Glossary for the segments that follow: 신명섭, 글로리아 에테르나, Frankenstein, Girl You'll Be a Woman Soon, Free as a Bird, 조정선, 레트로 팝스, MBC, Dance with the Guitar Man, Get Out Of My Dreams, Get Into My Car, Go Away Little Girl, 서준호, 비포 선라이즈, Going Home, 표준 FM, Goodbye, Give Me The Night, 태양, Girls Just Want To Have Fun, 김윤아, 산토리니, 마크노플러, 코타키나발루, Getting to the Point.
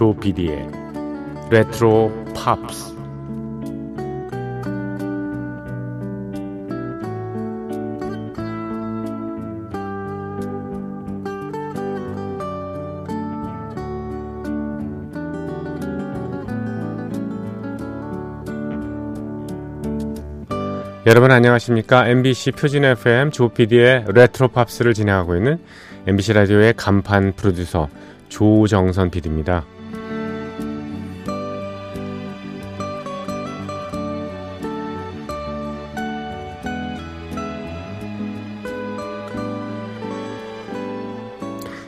조PD의 레트로 팝스. 여러분 안녕하십니까? MBC 표준 FM 조PD의 레트로 팝스를 진행하고 있는 MBC 라디오의 간판 프로듀서 조정선 PD입니다.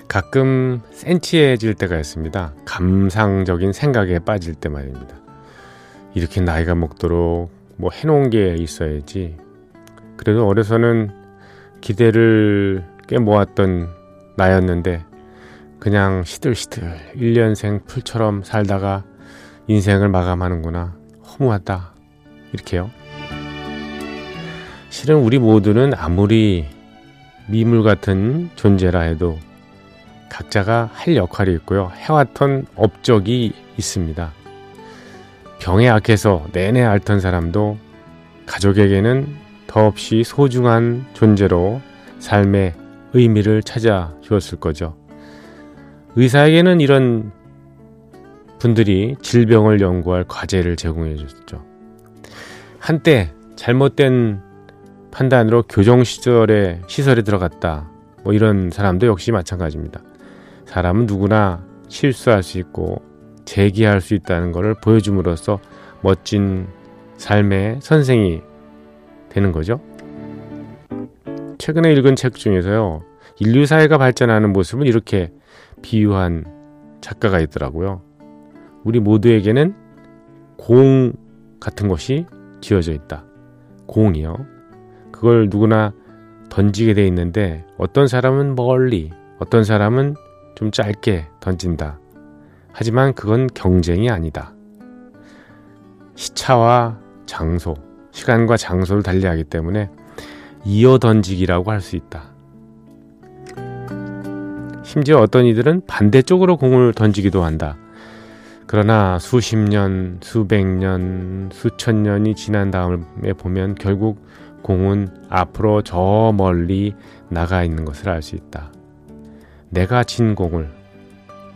가끔 센치해질 때가 있습니다. 감상적인 생각에 빠질 때 말입니다. 이렇게 나이가 먹도록 뭐 해놓은 게 있어야지. 그래도 어려서는 기대를 꽤 모았던 나였는데 그냥 시들시들 1년생 풀처럼 살다가 인생을 마감하는구나. 허무하다. 이렇게요. 실은 우리 모두는 아무리 미물 같은 존재라 해도 각자가 할 역할이 있고요. 해왔던 업적이 있습니다. 병에 약해서 내내 앓던 사람도 가족에게는 더없이 소중한 존재로 삶의 의미를 찾아 주었을 거죠. 의사에게는 이런 분들이 질병을 연구할 과제를 제공해 주셨죠. 한때 잘못된 판단으로 교정 시절에 시설에 들어갔다. 뭐 이런 사람도 역시 마찬가지입니다. 사람은 누구나 실수할 수 있고 재기할 수 있다는 것을 보여줌으로써 멋진 삶의 선생이 되는 거죠. 최근에 읽은 책 중에서요, 인류사회가 발전하는 모습은 이렇게 비유한 작가가 있더라고요. 우리 모두에게는 공 같은 것이 지어져 있다. 공이요. 그걸 누구나 던지게 돼 있는데 어떤 사람은 멀리, 어떤 사람은 좀 짧게 던진다. 하지만 그건 경쟁이 아니다. 시차와 장소, 시간과 장소를 달리하기 때문에 이어 던지기라고 할 수 있다. 심지어 어떤 이들은 반대쪽으로 공을 던지기도 한다. 그러나 수십 년, 수백 년, 수천 년이 지난 다음에 보면 결국 공은 앞으로 저 멀리 나가 있는 것을 알 수 있다. 내가 진 공을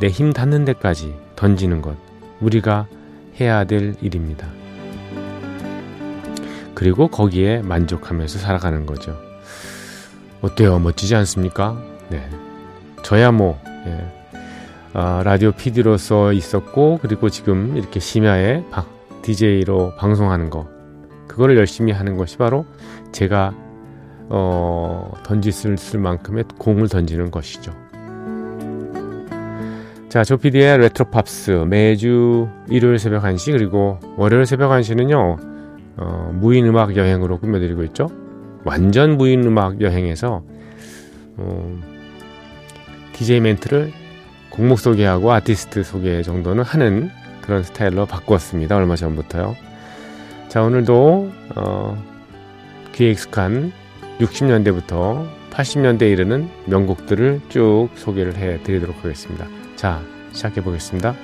내 힘 닿는 데까지 던지는 것, 우리가 해야 될 일입니다. 그리고 거기에 만족하면서 살아가는 거죠. 어때요? 멋지지 않습니까? 네, 저야 뭐 라디오 PD로서 있었고, 그리고 지금 이렇게 심야에 DJ로 방송하는 거, 그거를 열심히 하는 것이 바로 제가 던질 수 있을 만큼의 공을 던지는 것이죠. 자, 조PD의 레트로 팝스, 매주 일요일 새벽 1시 그리고 월요일 새벽 1시는요 무인음악 여행으로 꾸며드리고 있죠. 완전 무인음악 여행에서 DJ 멘트를 곡목 소개하고 아티스트 소개 정도는 하는 그런 스타일로 바꾸었습니다. 얼마 전부터요. 자, 오늘도 귀에 익숙한 60년대부터 80년대에 이르는 명곡들을 쭉 소개를 해드리도록 하겠습니다. 자, 시작해 보겠습니다.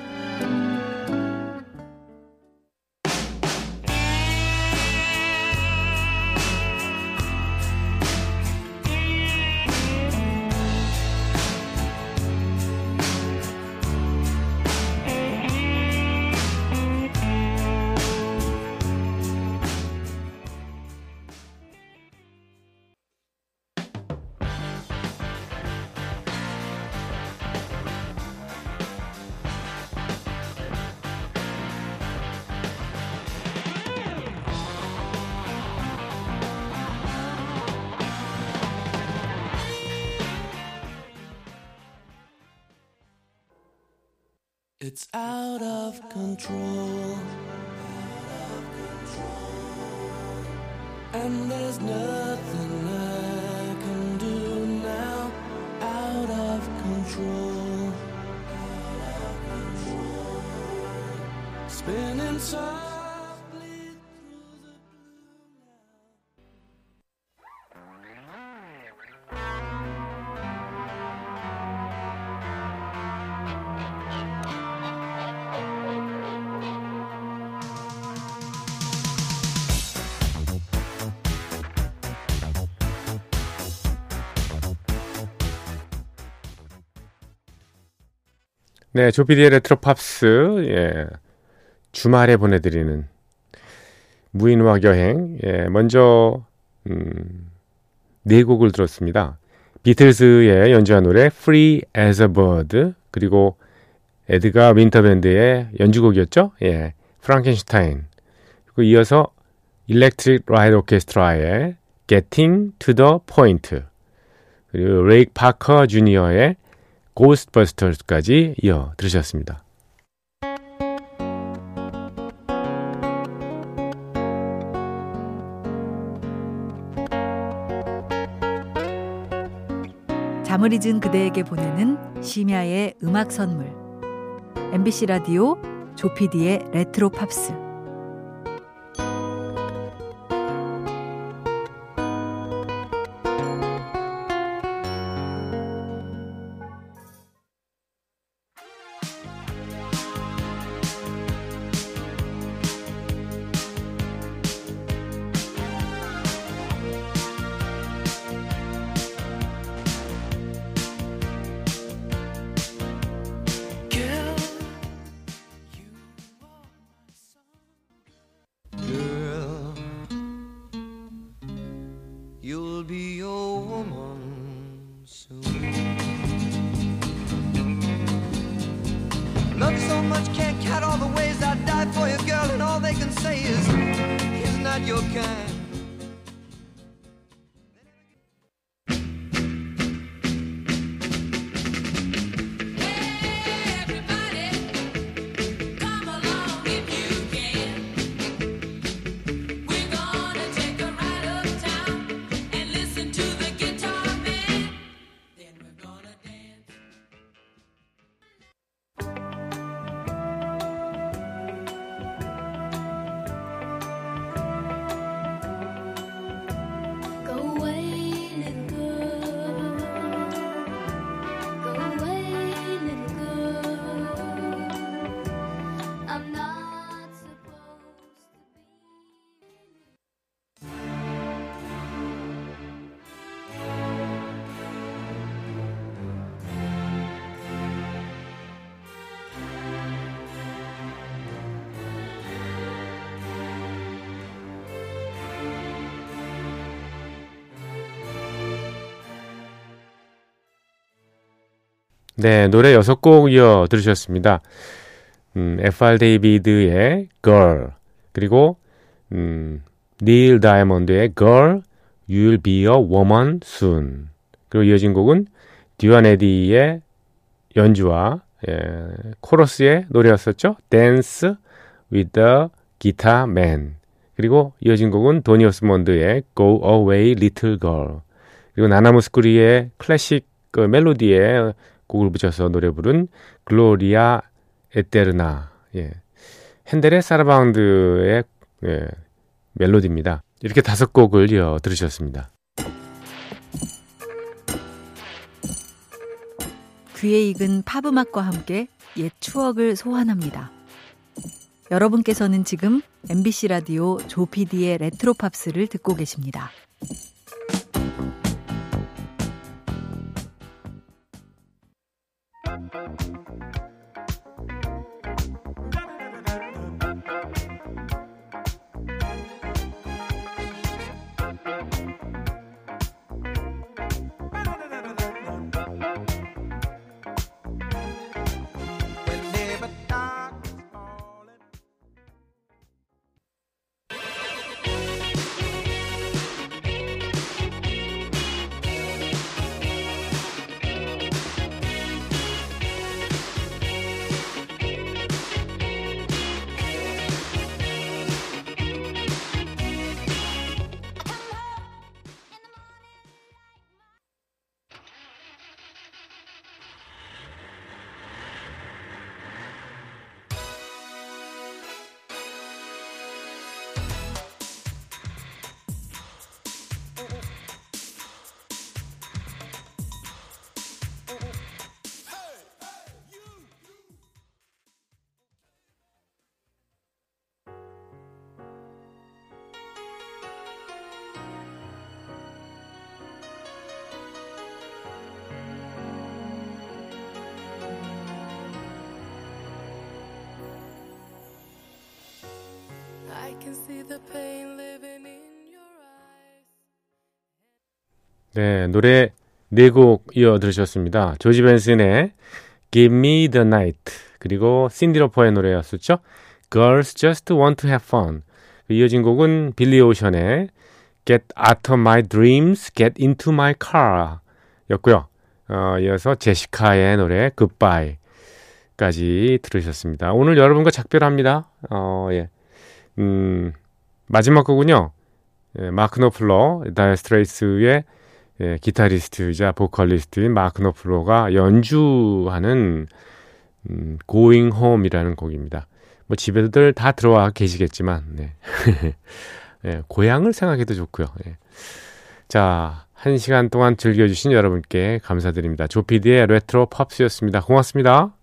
It's out of control, and there's nothing I can do now. Out of control, spinning so. 네, 조피디의 레트로 팝스, 예, 주말에 보내드리는 무인음악 여행. 예, 먼저 네 곡을 들었습니다. 비틀스의 연주한 노래 Free as a Bird, 그리고 에드가 윈터밴드의 연주곡이었죠. 예, Frankenstein. 그리고 이어서 일렉트릭 라이트 오케스트라의 Getting to the Point, 그리고 레이크 파커 주니어의 고스트버스터즈까지 이어 들으셨습니다. 잠을 잊은 그대에게 보내는 심야의 음악 선물, MBC 라디오 조피디의 레트로 팝스. You'll be a woman soon. Love you so much, can't count all the ways I died for you, girl, and all they can say is, he's not your kind. 네, 노래 6곡 이어 들으셨습니다. F.R. 데이비드의 Girl, 그리고 닐 다이아몬드의 Girl, You'll Be a Woman Soon, 그리고 이어진 곡은 듀안 에디의 연주와, 예, 코러스의 노래였었죠. Dance with the Guitar Man, 그리고 이어진 곡은 도니 오스몬드의 Go Away Little Girl, 그리고 나나무스쿠리의 클래식 그 멜로디에 곡을 붙여서 노래 부른 글로리아 에테르나, 예, 핸델의 사라방드의, 예, 멜로디입니다. 이렇게 5곡을 이어 들으셨습니다. 귀에 익은 팝음악과 함께 옛 추억을 소환합니다. 여러분께서는 지금 MBC 라디오 조피디의 레트로 팝스를 듣고 계십니다. 네, 노래 4곡 이어 들으셨습니다. 조지 벤슨의 Give Me The Night, 그리고 신디 로퍼의 노래였었죠. Girls Just Want To Have Fun. 이어진 곡은 빌리 오션의 Get Out Of My Dreams, Get Into My Car 였고요. 이어서 제시카의 노래 Goodbye 까지 들으셨습니다. 오늘 여러분과 작별합니다. 마지막 곡은요, 마크노플러, 다이어스트레이스의 기타리스트이자 보컬리스트인 마크노플러가 연주하는 Going Home 이라는 곡입니다. 뭐 집에들 다 들어와 계시겠지만, 네. 네, 고향을 생각해도 좋고요. 네. 자, 1시간 동안 즐겨주신 여러분께 감사드립니다. 조피디의 레트로 팝스였습니다. 고맙습니다.